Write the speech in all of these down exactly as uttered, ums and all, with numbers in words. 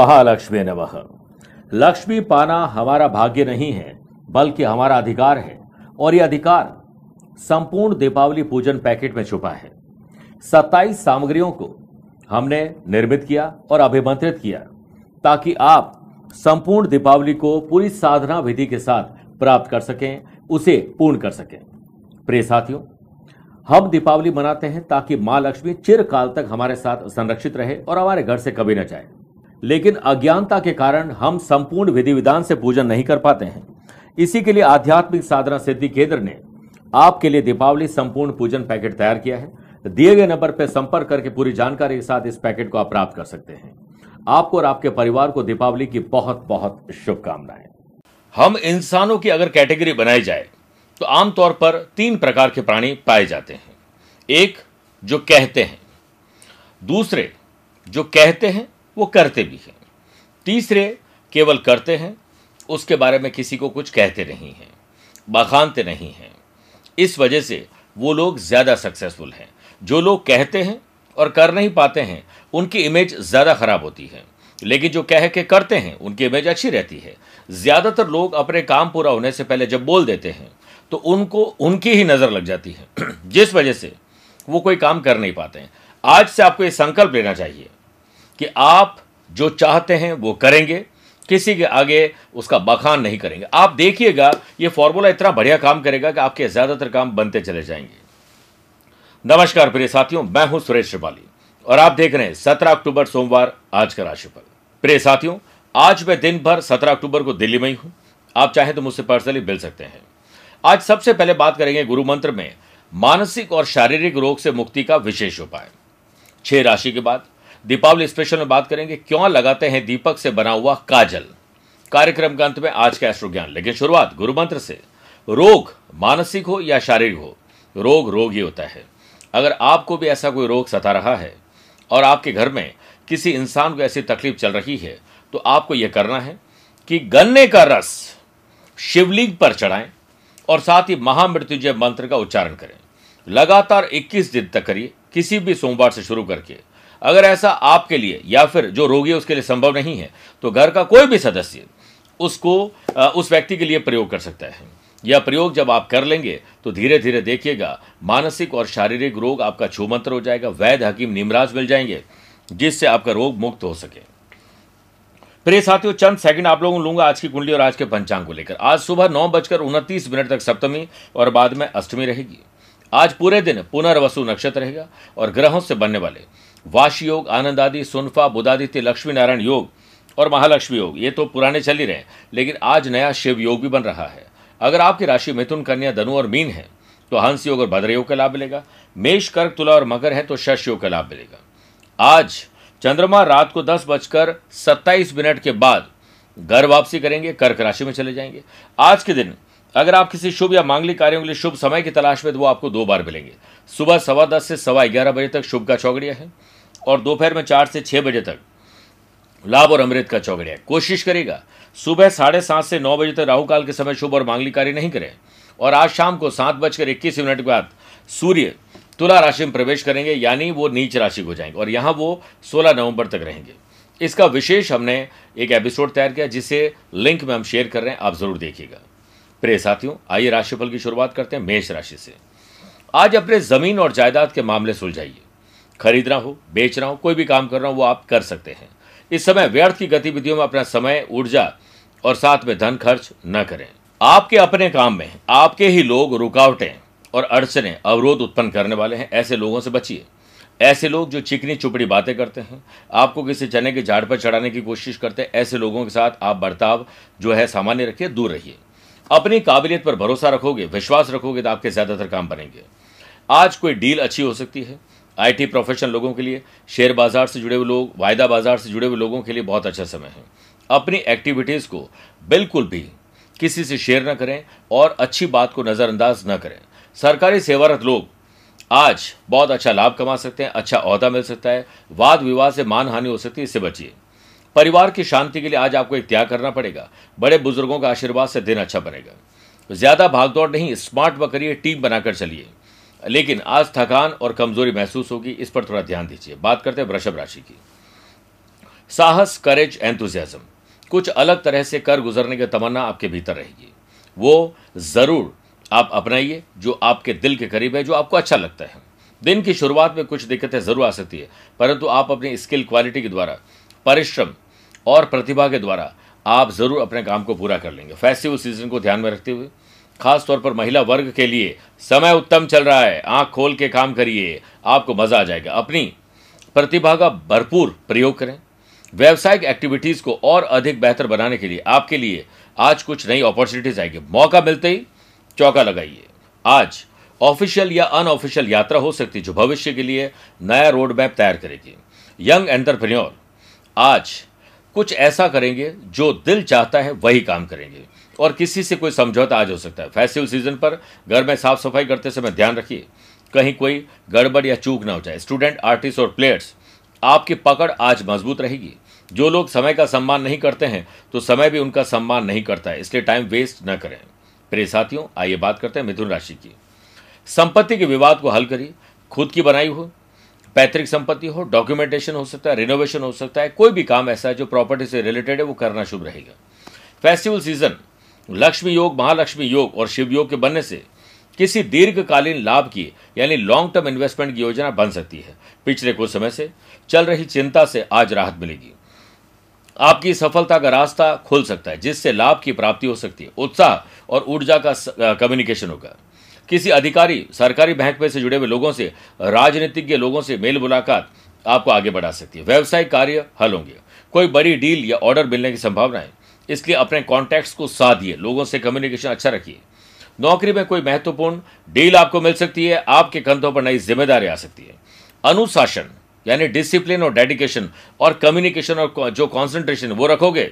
महालक्ष्मी नमः। लक्ष्मी पाना हमारा भाग्य नहीं है बल्कि हमारा अधिकार है, और यह अधिकार संपूर्ण दीपावली पूजन पैकेट में छुपा है। सत्ताईस सामग्रियों को हमने निर्मित किया और अभिमंत्रित किया ताकि आप संपूर्ण दीपावली को पूरी साधना विधि के साथ प्राप्त कर सकें, उसे पूर्ण कर सकें। प्रिय साथियों, हम दीपावली मनाते हैं ताकि मां लक्ष्मी चिरकाल तक हमारे साथ संरक्षित रहे और हमारे घर से कभी न जाए, लेकिन अज्ञानता के कारण हम संपूर्ण विधि विधान से पूजन नहीं कर पाते हैं। इसी के लिए आध्यात्मिक साधना सिद्धि केंद्र ने आपके लिए दीपावली संपूर्ण पूजन पैकेट तैयार किया है। दिए गए नंबर पर संपर्क करके पूरी जानकारी के साथ इस पैकेट को आप प्राप्त कर सकते हैं। आपको और आपके परिवार को दीपावली की बहुत बहुत शुभकामनाएं। हम इंसानों की अगर कैटेगरी बनाई जाए तो आमतौर पर तीन प्रकार के प्राणी पाए जाते हैं। एक जो कहते हैं, दूसरे जो कहते हैं वो करते भी हैं, तीसरे केवल करते हैं, उसके बारे में किसी को कुछ कहते नहीं हैं, बखानते नहीं हैं। इस वजह से वो लोग ज़्यादा सक्सेसफुल हैं। जो लोग कहते हैं और कर नहीं पाते हैं उनकी इमेज ज़्यादा ख़राब होती है, लेकिन जो कह के करते हैं उनकी इमेज अच्छी रहती है। ज़्यादातर लोग अपने काम पूरा होने से पहले जब बोल देते हैं तो उनको उनकी ही नज़र लग जाती है, जिस वजह से वो कोई काम कर नहीं पाते हैं। आज से आपको ये संकल्प लेना चाहिए कि आप जो चाहते हैं वो करेंगे, किसी के आगे उसका बखान नहीं करेंगे। आप देखिएगा ये फॉर्मूला इतना बढ़िया काम करेगा कि आपके ज़्यादातर काम बनते चले जाएंगे। नमस्कार प्रिय साथियों, मैं हूं सुरेश श्रीपाली और आप देख रहे हैं सत्रह अक्टूबर सोमवार आज का राशिफल। प्रिय साथियों, आज मैं दिन भर सत्रह अक्टूबर को दिल्ली में ही हूँ। आप चाहें तो मुझसे पर्सनली मिल सकते हैं। आज सबसे पहले बात करेंगे गुरु मंत्र में मानसिक और शारीरिक रोग से मुक्ति का विशेष उपाय। छह राशि के बाद दीपावली स्पेशल में बात करेंगे क्यों लगाते हैं दीपक से बना हुआ काजल। कार्यक्रम के अंत में आज का एस्ट्रो ज्ञान, लेकिन शुरुआत गुरु मंत्र से। रोग मानसिक हो या शारीरिक हो, रोग रोग ही होता है। अगर आपको भी ऐसा कोई रोग सता रहा है और आपके घर में किसी इंसान को ऐसी तकलीफ चल रही है तो आपको यह करना है कि गन्ने का रस शिवलिंग पर चढ़ाएं और साथ ही महामृत्युंजय मंत्र का उच्चारण करें। लगातार इक्कीस दिन तक करिए, किसी भी सोमवार से शुरू करके। अगर ऐसा आपके लिए या फिर जो रोगी है उसके लिए संभव नहीं है तो घर का कोई भी सदस्य उसको उस व्यक्ति के लिए प्रयोग कर सकता है। यह प्रयोग जब आप कर लेंगे तो धीरे धीरे देखिएगा मानसिक और शारीरिक रोग आपका छूमंत्र हो जाएगा। वैद्य हकीम निमराज मिल जाएंगे जिससे आपका रोग मुक्त हो सके। प्रिय साथियों, चंद सेकंड आप लोगों को लूंगा आज की कुंडली और आज के पंचांग को लेकर। आज सुबह नौ बजकर उनतीस मिनट तक सप्तमी और बाद में अष्टमी रहेगी। आज पूरे दिन पुनर्वसु नक्षत्र रहेगा और ग्रहों से बनने वाले वाशी योग, आनंदादि, सुनफा, बुधादित्य, लक्ष्मी नारायण योग और महालक्ष्मी योग ये तो पुराने चल ही रहे हैं, लेकिन आज नया शिव योग भी बन रहा है। अगर आपकी राशि मिथुन, कन्या, धनु और मीन है तो हंस योग और भद्र योग का लाभ मिलेगा। मेष, कर्क, तुला और मकर है तो शश योग का लाभ मिलेगा। आज चंद्रमा रात को दस बजकर सत्ताईस मिनट के बाद घर वापसी करेंगे, कर्क राशि में चले जाएंगे। आज के दिन अगर आप किसी शुभ या मांगलिक कार्यों के लिए शुभ समय की तलाश में तो वो आपको दो बार मिलेंगे। सुबह सवा दस से सवा ग्यारह बजे तक शुभ का चौघड़िया है और दोपहर में चार से छः बजे तक लाभ और अमृत का चौघड़िया है। कोशिश करेगा सुबह साढ़े सात से नौ बजे तक राहु काल के समय शुभ और मांगलिक कार्य नहीं करें। और आज शाम को सात बजकर इक्कीस मिनट के बाद सूर्य तुला राशि में प्रवेश करेंगे, यानी वो नीच राशि हो जाएंगे और यहाँ वो सोलह नवम्बर तक रहेंगे। इसका विशेष हमने एक एपिसोड तैयार किया जिसे लिंक में हम शेयर कर रहे हैं, आप जरूर देखिएगा। प्रिय साथियों, आइए राशिफल की शुरुआत करते हैं मेष राशि से। आज अपने ज़मीन और जायदाद के मामले सुलझाइए। खरीदना हो, बेचना हो, कोई भी काम करना हो वो आप कर सकते हैं। इस समय व्यर्थ की गतिविधियों में अपना समय, ऊर्जा और साथ में धन खर्च न करें। आपके अपने काम में आपके ही लोग रुकावटें और अड़चने, अवरोध उत्पन्न करने वाले हैं, ऐसे लोगों से बचिए। ऐसे लोग जो चिकनी चुपड़ी बातें करते हैं, आपको किसी चने के झाड़ पर चढ़ाने की कोशिश करते हैं, ऐसे लोगों के साथ आप बर्ताव जो है सामान्य रखिए, दूर रहिए। अपनी काबिलियत पर भरोसा रखोगे, विश्वास रखोगे तो आपके ज़्यादातर काम बनेंगे। आज कोई डील अच्छी हो सकती है। आईटी प्रोफेशन लोगों के लिए, शेयर बाजार से जुड़े हुए लोग, वायदा बाजार से जुड़े हुए लोगों के लिए बहुत अच्छा समय है। अपनी एक्टिविटीज़ को बिल्कुल भी किसी से शेयर न करें और अच्छी बात को नज़रअंदाज न करें। सरकारी सेवारत लोग आज बहुत अच्छा लाभ कमा सकते हैं, अच्छा ओहदा मिल सकता है। वाद विवाद से मानहानि हो सकती है, इससे बचिए। परिवार की शांति के लिए आज आपको एक त्याग करना पड़ेगा। बड़े बुजुर्गों का आशीर्वाद से दिन अच्छा बनेगा। ज़्यादा भागदौड़ नहीं, स्मार्ट वर्क करिए, टीम बनाकर चलिए। लेकिन आज थकान और कमजोरी महसूस होगी, इस पर थोड़ा ध्यान दीजिए। बात करते हैं वृषभ राशि की। साहस, करेज, एंथुजियाज्म, कुछ अलग तरह से कर गुजरने की तमन्ना आपके भीतर रहेगी। वो ज़रूर आप अपनाइए जो आपके दिल के करीब है, जो आपको अच्छा लगता है। दिन की शुरुआत में कुछ दिक्कतें ज़रूर आ सकती है, परंतु आप अपनी स्किल क्वालिटी के द्वारा, परिश्रम और प्रतिभा के द्वारा आप ज़रूर अपने काम को पूरा कर लेंगे। फेस्टिवल सीजन को ध्यान में रखते हुए खास तौर पर महिला वर्ग के लिए समय उत्तम चल रहा है। आंख खोल के काम करिए, आपको मज़ा आ जाएगा। अपनी प्रतिभा का भरपूर प्रयोग करें। व्यावसायिक एक्टिविटीज़ को और अधिक बेहतर बनाने के लिए आपके लिए आज कुछ नई अपॉर्चुनिटीज़ आएगी। मौका मिलते ही चौका लगाइए। आज ऑफिशियल या अनऑफिशियल यात्रा हो सकती है जो भविष्य के लिए नया रोड मैप तैयार करेगी। यंग एंटरप्रेन्योर आज कुछ ऐसा करेंगे जो दिल चाहता है वही काम करेंगे और किसी से कोई समझौता आज हो सकता है। फेस्टिवल सीजन पर घर में साफ सफाई करते समय ध्यान रखिए कहीं कोई गड़बड़ या चूक ना हो जाए। स्टूडेंट, आर्टिस्ट और प्लेयर्स, आपकी पकड़ आज मजबूत रहेगी। जो लोग समय का सम्मान नहीं करते हैं तो समय भी उनका सम्मान नहीं करता है, इसलिए टाइम वेस्ट न करें। प्रिय साथियों, आइए बात करते हैं मिथुन राशि की। संपत्ति के विवाद को हल करिए। खुद की बनाई हो, पैतृक संपत्ति हो, डॉक्यूमेंटेशन हो सकता है, रिनोवेशन हो सकता है, कोई भी काम ऐसा है जो प्रॉपर्टी से रिलेटेड है वो करना शुभ रहेगा। फेस्टिवल सीजन लक्ष्मी योग, महालक्ष्मी योग और शिव योग के बनने से किसी दीर्घकालीन लाभ की यानी लॉन्ग टर्म इन्वेस्टमेंट की योजना बन सकती है। पिछले कुछ समय से चल रही चिंता से आज राहत मिलेगी। आपकी सफलता का रास्ता खुल सकता है जिससे लाभ की प्राप्ति हो सकती है। उत्साह और ऊर्जा का कम्युनिकेशन होगा। किसी अधिकारी, सरकारी बैंक में से जुड़े हुए लोगों से, राजनीतिज्ञ लोगों से मेल मुलाकात आपको आगे बढ़ा सकती है। व्यवसायिक कार्य हल होंगे। कोई बड़ी डील या ऑर्डर मिलने की संभावना है, इसलिए अपने कॉन्टैक्ट्स को साधिए। लोगों से कम्युनिकेशन अच्छा रखिए। नौकरी में कोई महत्वपूर्ण डील आपको मिल सकती है। आपके कंधों पर नई जिम्मेदारी आ सकती है। अनुशासन यानी डिसिप्लिन और डेडिकेशन और कम्युनिकेशन और जो कॉन्सेंट्रेशन वो रखोगे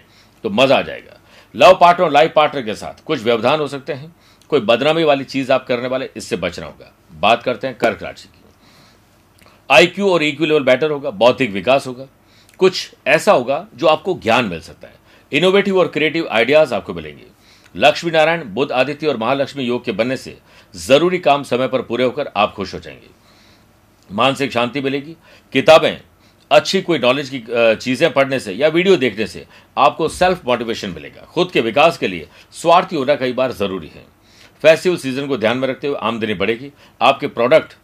तो मज़ा आ जाएगा। लव पार्टनर और लाइफ पार्टनर के साथ कुछ व्यवधान हो सकते हैं। कोई बदनामी वाली चीज़ आप करने वाले, इससे बचना होगा। बात करते हैं कर्क राशि की। आईक्यू और ईक्यू लेवल बेटर होगा। बौद्धिक विकास होगा। कुछ ऐसा होगा जो आपको ज्ञान मिल सकता है। इनोवेटिव और क्रिएटिव आइडियाज़ आपको मिलेंगे। लक्ष्मी नारायण, बुध आदित्य और महालक्ष्मी योग के बनने से ज़रूरी काम समय पर पूरे होकर आप खुश हो जाएंगे। मानसिक शांति मिलेगी। किताबें, अच्छी कोई नॉलेज की चीज़ें पढ़ने से या वीडियो देखने से आपको सेल्फ मोटिवेशन मिलेगा। खुद के विकास के लिए स्वार्थी होना कई बार ज़रूरी है। फेस्टिवल सीजन को ध्यान में रखते हुए आमदनी बढ़ेगी। आपके प्रोडक्ट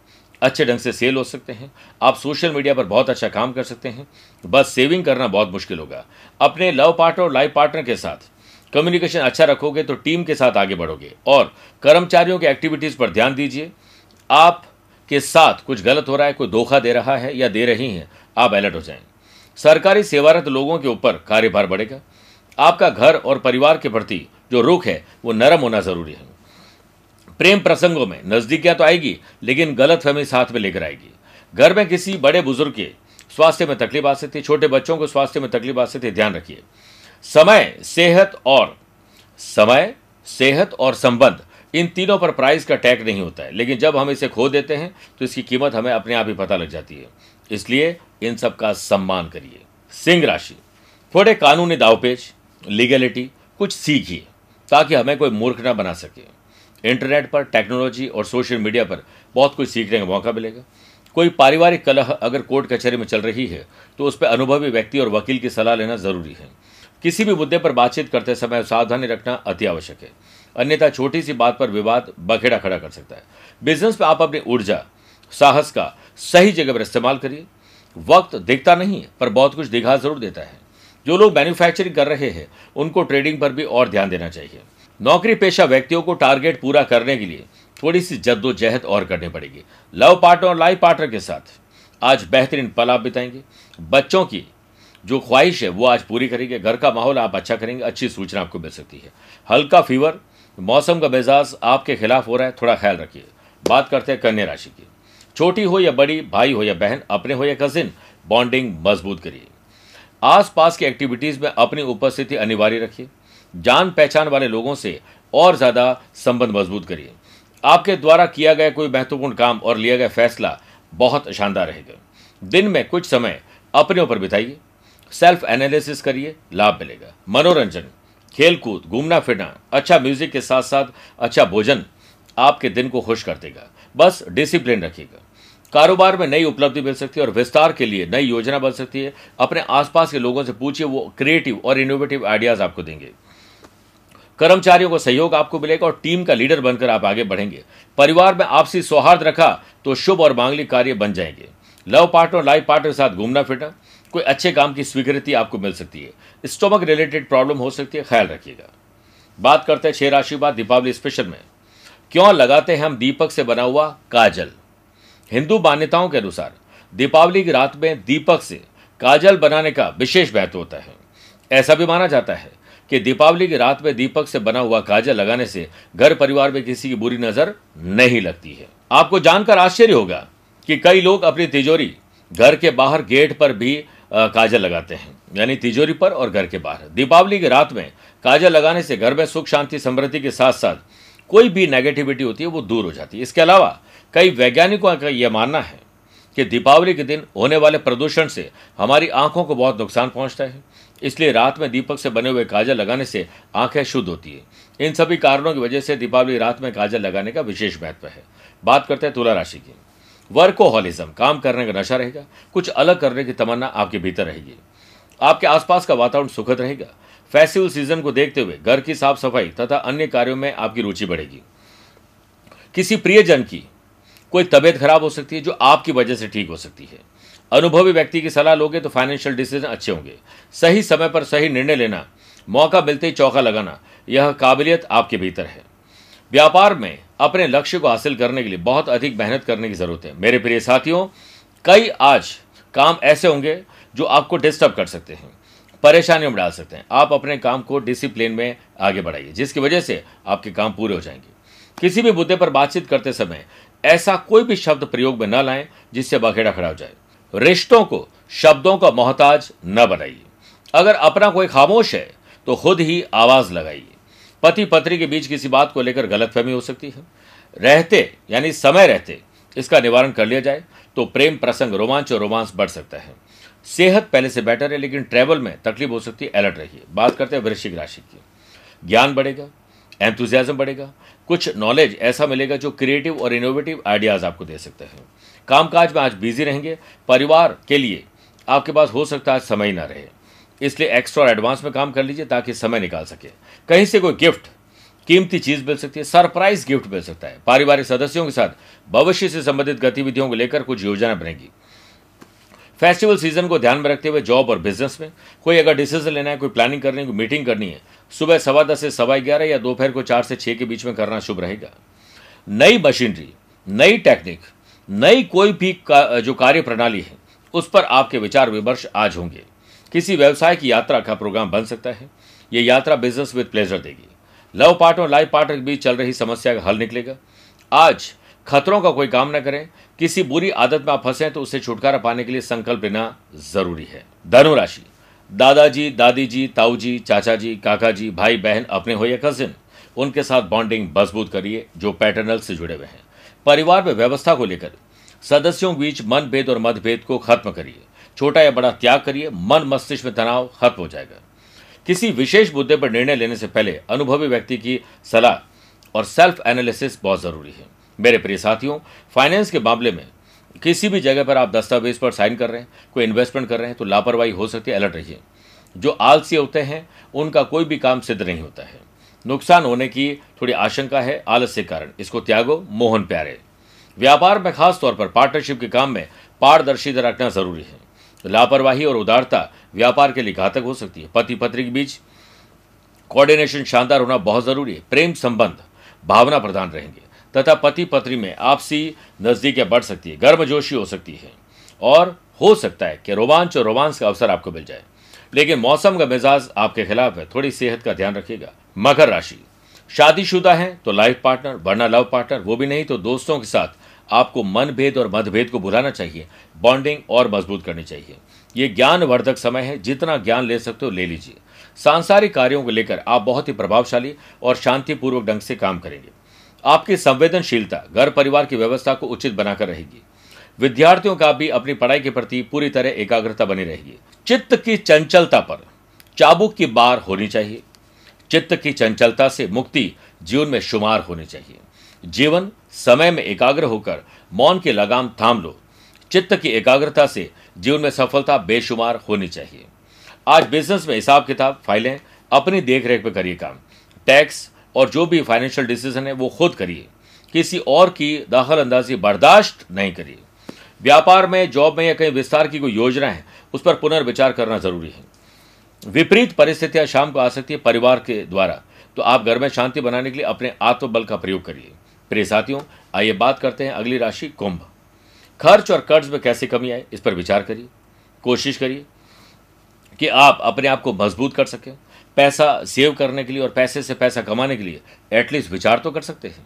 अच्छे ढंग से सेल हो सकते हैं। आप सोशल मीडिया पर बहुत अच्छा काम कर सकते हैं। बस सेविंग करना बहुत मुश्किल होगा। अपने लव पार्टनर और लाइफ पार्टनर के साथ कम्युनिकेशन अच्छा रखोगे तो टीम के साथ आगे बढ़ोगे। और कर्मचारियों के एक्टिविटीज़ पर ध्यान दीजिए। आप के साथ कुछ गलत हो रहा है, कोई धोखा दे रहा है या दे रही हैं, आप अलर्ट हो जाएं। सरकारी सेवारत लोगों के ऊपर कार्यभार बढ़ेगा। आपका घर और परिवार के प्रति जो रुख है वो नरम होना ज़रूरी है। प्रेम प्रसंगों में नज़दीकियाँ तो आएगी लेकिन गलतफहमी साथ में लेकर आएगी। घर में किसी बड़े बुजुर्ग के स्वास्थ्य में तकलीफ आ सकती है। छोटे बच्चों को स्वास्थ्य में तकलीफ आ सकती है, ध्यान रखिए। समय, सेहत और समय सेहत और संबंध, इन तीनों पर प्राइस का टैग नहीं होता है, लेकिन जब हम इसे खो देते हैं तो इसकी कीमत हमें अपने आप ही पता लग जाती है, इसलिए इन सब का सम्मान करिए। सिंह राशि, थोड़े कानूनी दावपेच, लीगलिटी कुछ सीखिए ताकि हमें कोई मूर्ख ना बना सके। इंटरनेट पर, टेक्नोलॉजी और सोशल मीडिया पर बहुत कुछ सीखने का मौका मिलेगा। कोई पारिवारिक कलह अगर कोर्ट कचहरी में चल रही है तो उस पर अनुभवी व्यक्ति और वकील की सलाह लेना ज़रूरी है। किसी भी मुद्दे पर बातचीत करते समय सावधानी रखना अति आवश्यक है, अन्यथा छोटी सी बात पर विवाद बखेड़ा खड़ा कर सकता है। बिजनेस में आप अपनी ऊर्जा, साहस का सही जगह पर इस्तेमाल करिए। वक्त दिखता नहीं है पर बहुत कुछ दिखा ज़रूर देता है। जो लोग मैन्युफैक्चरिंग कर रहे हैं उनको ट्रेडिंग पर भी और ध्यान देना चाहिए। नौकरी पेशा व्यक्तियों को टारगेट पूरा करने के लिए थोड़ी सी जद्दोजहद और करनी पड़ेगी। लव पार्टनर और लाइफ पार्टनर के साथ आज बेहतरीन पल आप बिताएंगे। बच्चों की जो ख्वाहिश है वो आज पूरी करेंगे। घर का माहौल आप अच्छा करेंगे। अच्छी सूचना आपको मिल सकती है। हल्का फीवर, मौसम का मिजाज आपके खिलाफ हो रहा है, थोड़ा ख्याल रखिए। बात करते हैं कन्या राशि की। छोटी हो या बड़ी, भाई हो या बहन, अपने हो या कजिन, बॉन्डिंग मजबूत करिए। आसपास की एक्टिविटीज़ में अपनी उपस्थिति अनिवार्य रखिए। जान पहचान वाले लोगों से और ज़्यादा संबंध मजबूत करिए। आपके द्वारा किया गया कोई महत्वपूर्ण काम और लिया गया फैसला बहुत शानदार रहेगा। दिन में कुछ समय अपने ऊपर बिताइए, सेल्फ एनालिसिस करिए, लाभ मिलेगा। मनोरंजन, खेलकूद, घूमना फिरना, अच्छा म्यूजिक के साथ साथ अच्छा भोजन आपके दिन को खुश कर देगा। बस डिसिप्लिन रखिएगा। कारोबार में नई उपलब्धि मिल सकती है और विस्तार के लिए नई योजना बन सकती है। अपने आसपास के लोगों से पूछिए, वो क्रिएटिव और इनोवेटिव आइडियाज आपको देंगे। कर्मचारियों को सहयोग आपको मिलेगा और टीम का लीडर बनकर आप आगे बढ़ेंगे। परिवार में आपसी सौहार्द रखा तो शुभ और मांगलिक कार्य बन जाएंगे। लव पार्टनर लाइफ पार्टनर के साथ घूमना फिरना, कोई अच्छे काम की स्वीकृति आपको मिल सकती है। स्टोमक रिलेटेड प्रॉब्लम हो सकती है, ख्याल रखिएगा। बात करते हैं छह राशि बाद दीपावली स्पेशल में क्यों लगाते हैं हम दीपक से बना हुआ काजल। हिंदू मान्यताओं के अनुसार दीपावली की रात में दीपक से काजल बनाने का विशेष महत्व होता है। ऐसा भी माना जाता है कि दीपावली की रात में दीपक से बना हुआ काजल लगाने से घर परिवार में किसी की बुरी नजर नहीं लगती है। आपको जानकर आश्चर्य होगा कि कई लोग अपनी तिजोरी घर के बाहर गेट पर भी आ, काजल लगाते हैं, यानी तिजोरी पर और घर के बाहर। दीपावली की रात में काजल लगाने से घर में सुख शांति समृद्धि के साथ साथ कोई भी नेगेटिविटी होती है वो दूर हो जाती है। इसके अलावा कई वैज्ञानिकों का यह मानना है कि दीपावली के दिन होने वाले प्रदूषण से हमारी आंखों को बहुत नुकसान पहुंचता है, इसलिए रात में दीपक से बने हुए काजल लगाने से आंखें शुद्ध होती है। इन सभी कारणों की वजह से दीपावली रात में काजल लगाने का विशेष महत्व है। बात करते हैं तुला राशि की। वर्कोहॉलिज्म, काम करने का नशा रहेगा, कुछ अलग करने की तमन्ना आपके भीतर रहेगी। आपके आसपास का वातावरण सुखद रहेगा। फेस्टिवल सीजन को देखते हुए घर की साफ सफाई तथा अन्य कार्यों में आपकी रुचि बढ़ेगी। किसी प्रियजन की कोई तबीयत खराब हो सकती है जो आपकी वजह से ठीक हो सकती है। अनुभवी व्यक्ति की सलाह लोगे तो फाइनेंशियल डिसीजन अच्छे होंगे। सही समय पर सही निर्णय लेना, मौका मिलते ही चौका लगाना, यह काबिलियत आपके भीतर है। व्यापार में अपने लक्ष्य को हासिल करने के लिए बहुत अधिक मेहनत करने की जरूरत है। मेरे प्रिय साथियों, कई आज काम ऐसे होंगे जो आपको डिस्टर्ब कर सकते हैं, परेशानियों में डाल सकते हैं। आप अपने काम को डिसिप्लिन में आगे बढ़ाइए, जिसकी वजह से आपके काम पूरे हो जाएंगे। किसी भी मुद्दे पर बातचीत करते समय ऐसा कोई भी शब्द प्रयोग में न लाएं जिससे बखेड़ा खड़ा हो जाए। रिश्तों को शब्दों का मोहताज न बनाइए। अगर अपना कोई खामोश है तो खुद ही आवाज लगाइए। पति पत्नी के बीच किसी बात को लेकर गलतफहमी हो सकती है, रहते यानी समय रहते इसका निवारण कर लिया जाए तो प्रेम प्रसंग रोमांच और रोमांस बढ़ सकता है। सेहत पहले से बेटर है, लेकिन ट्रैवल में तकलीफ हो सकती है, अलर्ट रहिए। बात करते हैं वृश्चिक राशि की। ज्ञान बढ़ेगा, एंथुजियाज्म बढ़ेगा, कुछ नॉलेज ऐसा मिलेगा जो क्रिएटिव और इनोवेटिव आइडियाज आपको दे सकते हैं। कामकाज में आज बिजी रहेंगे, परिवार के लिए आपके पास हो सकता है आज समय ना रहे, इसलिए एक्स्ट्रा एडवांस में काम कर लीजिए ताकि समय निकाल सके। कहीं से कोई गिफ्ट, कीमती चीज मिल सकती है, सरप्राइज गिफ्ट मिल सकता है। पारिवारिक सदस्यों के साथ भविष्य से संबंधित गतिविधियों को लेकर कुछ योजना बनेगी। फेस्टिवल सीजन को ध्यान में रखते हुए जॉब और बिजनेस में कोई अगर डिसीजन लेना है, कोई प्लानिंग करनी है, कोई मीटिंग करनी है, सुबह सवा दस से सवा ग्यारह या दोपहर को चार से छह के बीच में करना शुभ रहेगा। नई मशीनरी, नई टेक्निक, नई कोई भी का, जो कार्य प्रणाली है उस पर आपके विचार विमर्श आज होंगे। किसी व्यवसाय की यात्रा का प्रोग्राम बन सकता है। यह यात्रा बिजनेस विद प्लेजर देगी। लव पार्टनर और लाइफ पार्टनर के बीच चल रही समस्या का हल निकलेगा। आज खतरों का कोई काम न करें। किसी बुरी आदत में आप फंसे तो उससे छुटकारा पाने के लिए संकल्प लेना जरूरी है। धनु राशि, दादाजी, दादी जी, ताऊ जी, चाचा जी, काका जी, भाई बहन अपने हो या कजिन, उनके साथ बॉन्डिंग मजबूत करिए जो पैटर्नल से जुड़े हुए हैं। परिवार में व्यवस्था को लेकर सदस्यों के बीच मनभेद और मतभेद को खत्म करिए। छोटा या बड़ा त्याग करिए, मन मस्तिष्क में तनाव खत्म हो जाएगा। किसी विशेष मुद्दे पर निर्णय लेने से पहले अनुभवी व्यक्ति की सलाह और सेल्फ एनालिसिस बहुत जरूरी है। मेरे प्रिय साथियों, फाइनेंस के मामले में किसी भी जगह पर आप दस्तावेज पर साइन कर रहे हैं, कोई इन्वेस्टमेंट कर रहे हैं तो लापरवाही हो सकती है, अलर्ट रहिए। जो आलसी होते हैं उनका कोई भी काम सिद्ध नहीं होता है। नुकसान होने की थोड़ी आशंका है आलस के कारण, इसको त्यागो। मोहन प्यारे, व्यापार में खासतौर पर पार्टनरशिप के काम में पारदर्शिता रखना जरूरी है। लापरवाही और उदारता व्यापार के लिए घातक हो सकती है। पति पत्नी के बीच कोऑर्डिनेशन शानदार होना बहुत जरूरी है। प्रेम संबंध भावना प्रधान रहेंगे तथा पति पत्नी में आपसी नजदीकियां बढ़ सकती है, गर्मजोशी हो सकती है और हो सकता है कि रोमांच और रोमांस का अवसर आपको मिल जाए, लेकिन मौसम का मिजाज आपके खिलाफ है, थोड़ी सेहत का ध्यान रखिएगा। मकर राशि, शादीशुदा हैं तो लाइफ पार्टनर वरना लव पार्टनर, वो भी नहीं तो दोस्तों के साथ आपको मनभेद और मतभेद को भुलाना चाहिए, बॉन्डिंग और मजबूत करनी चाहिए। ये ज्ञानवर्धक समय है, जितना ज्ञान ले सकते हो ले लीजिए। सांसारिक कार्यों को लेकर आप बहुत ही प्रभावशाली और शांतिपूर्वक ढंग से काम करेंगे। आपकी संवेदनशीलता घर परिवार की व्यवस्था को उचित बनाकर रहेगी। विद्यार्थियों का भी अपनी पढ़ाई के प्रति पूरी तरह एकाग्रता बनी रहेगी। चित्त की चंचलता पर चाबुक की बार होनी चाहिए। चित्त की चंचलता से मुक्ति जीवन में शुमार होनी चाहिए। जीवन समय में एकाग्र होकर मौन की लगाम थाम लो चित्त की एकाग्रता से जीवन में सफलता बेशुमार होनी चाहिए। आज बिजनेस में हिसाब किताब फाइलें अपनी देखरेख पर करिए काम। टैक्स और जो भी फाइनेंशियल डिसीजन है वो खुद करिए, किसी और की दाखिल अंदाजी बर्दाश्त नहीं करिए। व्यापार में, जॉब में या कहीं विस्तार की कोई योजना है उस पर पुनर्विचार करना जरूरी है। विपरीत परिस्थितियां शाम को आ सकती है परिवार के द्वारा, तो आप घर में शांति बनाने के लिए अपने आत्मबल का प्रयोग करिए। प्रिय साथियों, आइए बात करते हैं अगली राशि कुंभ। खर्च और कर्ज में कैसे कमी आए इस पर विचार करिए। कोशिश करिए कि आप अपने आप को मजबूत कर सकें। पैसा सेव करने के लिए और पैसे से पैसा कमाने के लिए एटलीस्ट विचार तो कर सकते हैं।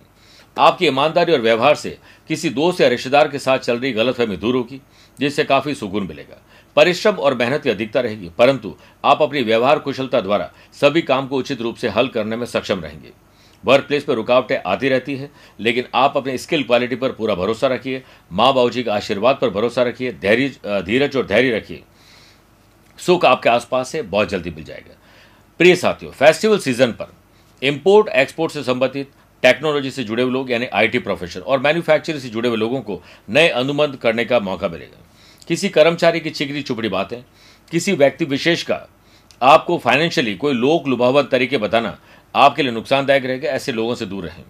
आपकी ईमानदारी और व्यवहार से किसी दोस्त या रिश्तेदार के साथ चल रही गलतफहमी दूर होगी, जिससे काफ़ी सुकून मिलेगा। परिश्रम और मेहनत की अधिकता रहेगी, परंतु आप अपनी व्यवहार कुशलता द्वारा सभी काम को उचित रूप से हल करने में सक्षम रहेंगे। वर्क प्लेस पर रुकावटें आती रहती है, लेकिन आप अपने स्किल क्वालिटी पर पूरा भरोसा रखिए। माँ बाबू जी के आशीर्वाद पर भरोसा रखिए। धैर्य धीरज और धैर्य रखिए। सुख आपके आसपास से बहुत जल्दी मिल जाएगा। प्रिय साथियों, फेस्टिवल सीजन पर इम्पोर्ट एक्सपोर्ट से संबंधित, टेक्नोलॉजी से जुड़े हुए लोग यानी आईटी प्रोफेशन और मैन्युफैक्चरिंग से जुड़े हुए लोगों को नए अनुबंध करने का मौका मिलेगा। किसी कर्मचारी की चिकनी चुपड़ी बातें, किसी व्यक्ति विशेष का आपको फाइनेंशियली कोई लोक लुभावन तरीके बताना आपके लिए नुकसानदायक रहेगा। ऐसे लोगों से दूर रहें।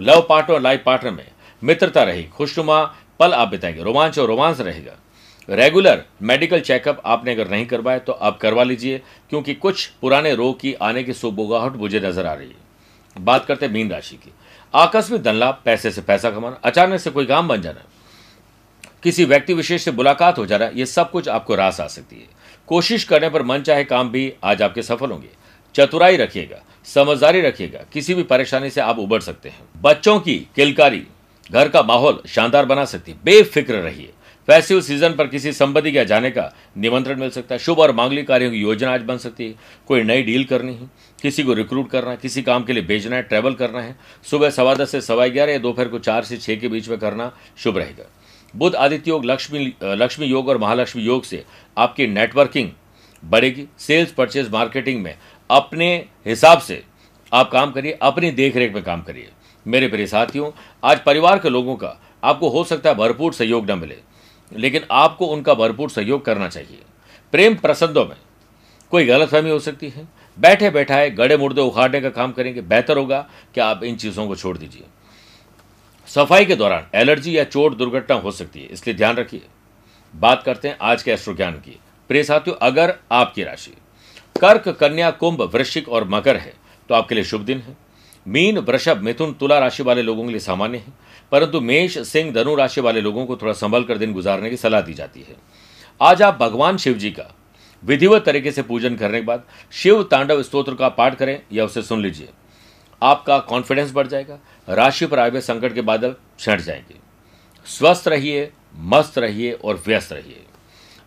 लव पार्टनर और लाइफ पार्टनर में मित्रता रहेगी। खुशनुमा पल आप बिताएंगे। रोमांच और रोमांस रहेगा। रेगुलर मेडिकल चेकअप आपने अगर नहीं करवाया तो आप करवा लीजिए, क्योंकि कुछ पुराने रोग की आने की सुबोगाहट मुझे नजर आ रही है। बात करते हैं मीन राशि की। आकस्मिक धनलाभ, पैसे से पैसा कमाना, अचानक से कोई काम बन जाना, किसी व्यक्ति विशेष से मुलाकात हो जाना, ये सब कुछ आपको रास आ सकती है। कोशिश करने पर मन चाहे काम भी आज आपके सफल होंगे। चतुराई रखिएगा, समझदारी रखिएगा, किसी भी परेशानी से आप उबर सकते हैं। बच्चों की किलकारी घर का माहौल शानदार बना सकती है। बेफिक्र रहिए। फेस्टिवल सीजन पर किसी संपत्ति के जाने का निमंत्रण मिल सकता है। शुभ और मांगलिक कार्यों की योजना आज बन सकती है। कोई नई डील करनी है, किसी को रिक्रूट करना है, किसी काम के लिए भेजना है, ट्रैवल करना है। सुबह सवा दस से सवा ग्यारह या दोपहर को चार से छः के बीच में करना शुभ रहेगा। बुध आदित्य योग, लक्ष्मी लक्ष्मी योग और महालक्ष्मी योग से आपकी नेटवर्किंग बढ़ेगी। सेल्स, परचेज, मार्केटिंग में अपने हिसाब से आप काम करिए, अपनी देखरेख में काम करिए। मेरे प्रिय साथियों, आज परिवार के लोगों का आपको हो सकता है भरपूर सहयोग न मिले, लेकिन आपको उनका भरपूर सहयोग करना चाहिए। प्रेम प्रसंगों में कोई गलतफहमी हो सकती है। बैठे बैठाए गड़े मुर्दे उखाड़ने का काम करेंगे। बेहतर होगा कि आप इन चीज़ों को छोड़ दीजिए। सफाई के दौरान एलर्जी या चोट दुर्घटना हो सकती है, इसलिए ध्यान रखिए। बात करते हैं आज के एस्ट्रो ज्ञान की। प्रिय साथियों, अगर आपकी राशि कर्क, कन्या, कुंभ, वृश्चिक और मकर है तो आपके लिए शुभ दिन है। मीन, वृषभ, मिथुन, तुला राशि वाले लोगों के लिए सामान्य है, परंतु मेष, सिंह, धनु राशि वाले लोगों को थोड़ा संभल कर दिन गुजारने की सलाह दी जाती है। आज आप भगवान शिव जी का विधिवत तरीके से पूजन करने के बाद शिव तांडव स्तोत्र का पाठ करें या उसे सुन लीजिए। आपका कॉन्फिडेंस बढ़ जाएगा। राशि पर आए हुए संकट के बादल छंट जाएंगे। स्वस्थ रहिए, मस्त रहिए और व्यस्त रहिए।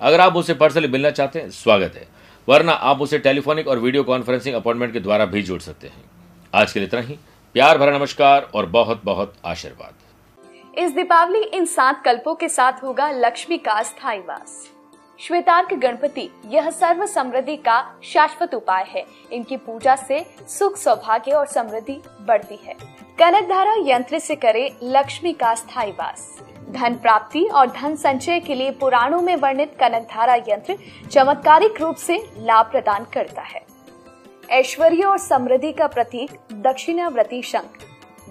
अगर आप उसे पर्सनली मिलना चाहते हैं स्वागत है, वरना आप उसे टेलीफोनिक और वीडियो कॉन्फ्रेंसिंग अपॉइंटमेंट के द्वारा भी जोड़ सकते हैं। आज के लिए इतना ही। प्यार भरा नमस्कार और बहुत बहुत आशीर्वाद। इस दीपावली इन सात कल्पों के साथ होगा लक्ष्मी का स्थायी वास। श्वेतार्क गणपति यह सर्व समृद्धि का शाश्वत उपाय है। इनकी पूजा से सुख, सौभाग्य और समृद्धि बढ़ती है। कनकधारा यंत्र से करें लक्ष्मी का स्थायी वास। धन प्राप्ति और धन संचय के लिए पुराणों में वर्णित कनकधारा यंत्र चमत्कारिक रूप से लाभ प्रदान करता है। ऐश्वर्य और समृद्धि का प्रतीक दक्षिणावर्ती शंख।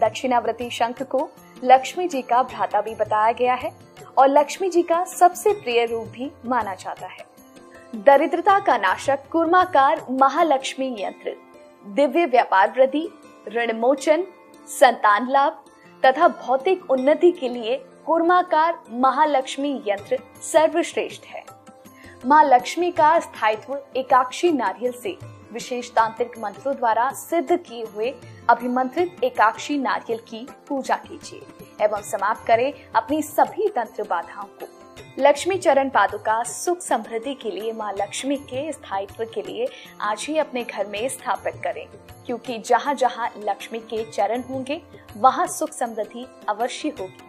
दक्षिणावर्ती शंख को लक्ष्मी जी का भ्राता भी बताया गया है और लक्ष्मी जी का सबसे प्रिय रूप भी माना जाता है। दरिद्रता का नाशक कुर्माकार महालक्ष्मी यंत्र दिव्य व्यापार वृद्धि, ऋण मोचन, संतान लाभ तथा भौतिक उन्नति के लिए कुर्माकार महालक्ष्मी यंत्र सर्वश्रेष्ठ है। माँ लक्ष्मी का स्थायित्व एकाक्षी नारियल से विशेष तांत्रिक मंत्रों द्वारा सिद्ध किए हुए अभिमंत्रित एकाक्षी नारियल की पूजा कीजिए एवं समाप्त करें अपनी सभी तंत्र बाधाओं को। लक्ष्मी चरण पादुका सुख समृद्धि के लिए मां लक्ष्मी के स्थायित्व के लिए आज ही अपने घर में स्थापित करें, क्योंकि जहां जहां लक्ष्मी के चरण होंगे वहां सुख समृद्धि अवश्य होगी।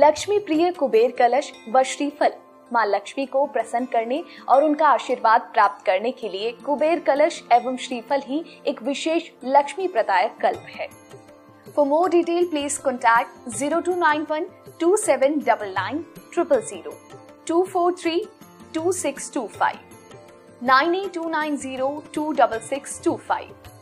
लक्ष्मी प्रिय कुबेर कलश व श्रीफल। मां लक्ष्मी को प्रसन्न करने और उनका आशीर्वाद प्राप्त करने के लिए कुबेर कलश एवं श्रीफल ही एक विशेष लक्ष्मी प्रदायक कल्प है। For more detail please contact zero two nine one two seven double nine triple zero. Two four three two six two five, nine eight two nine zero two double six two five.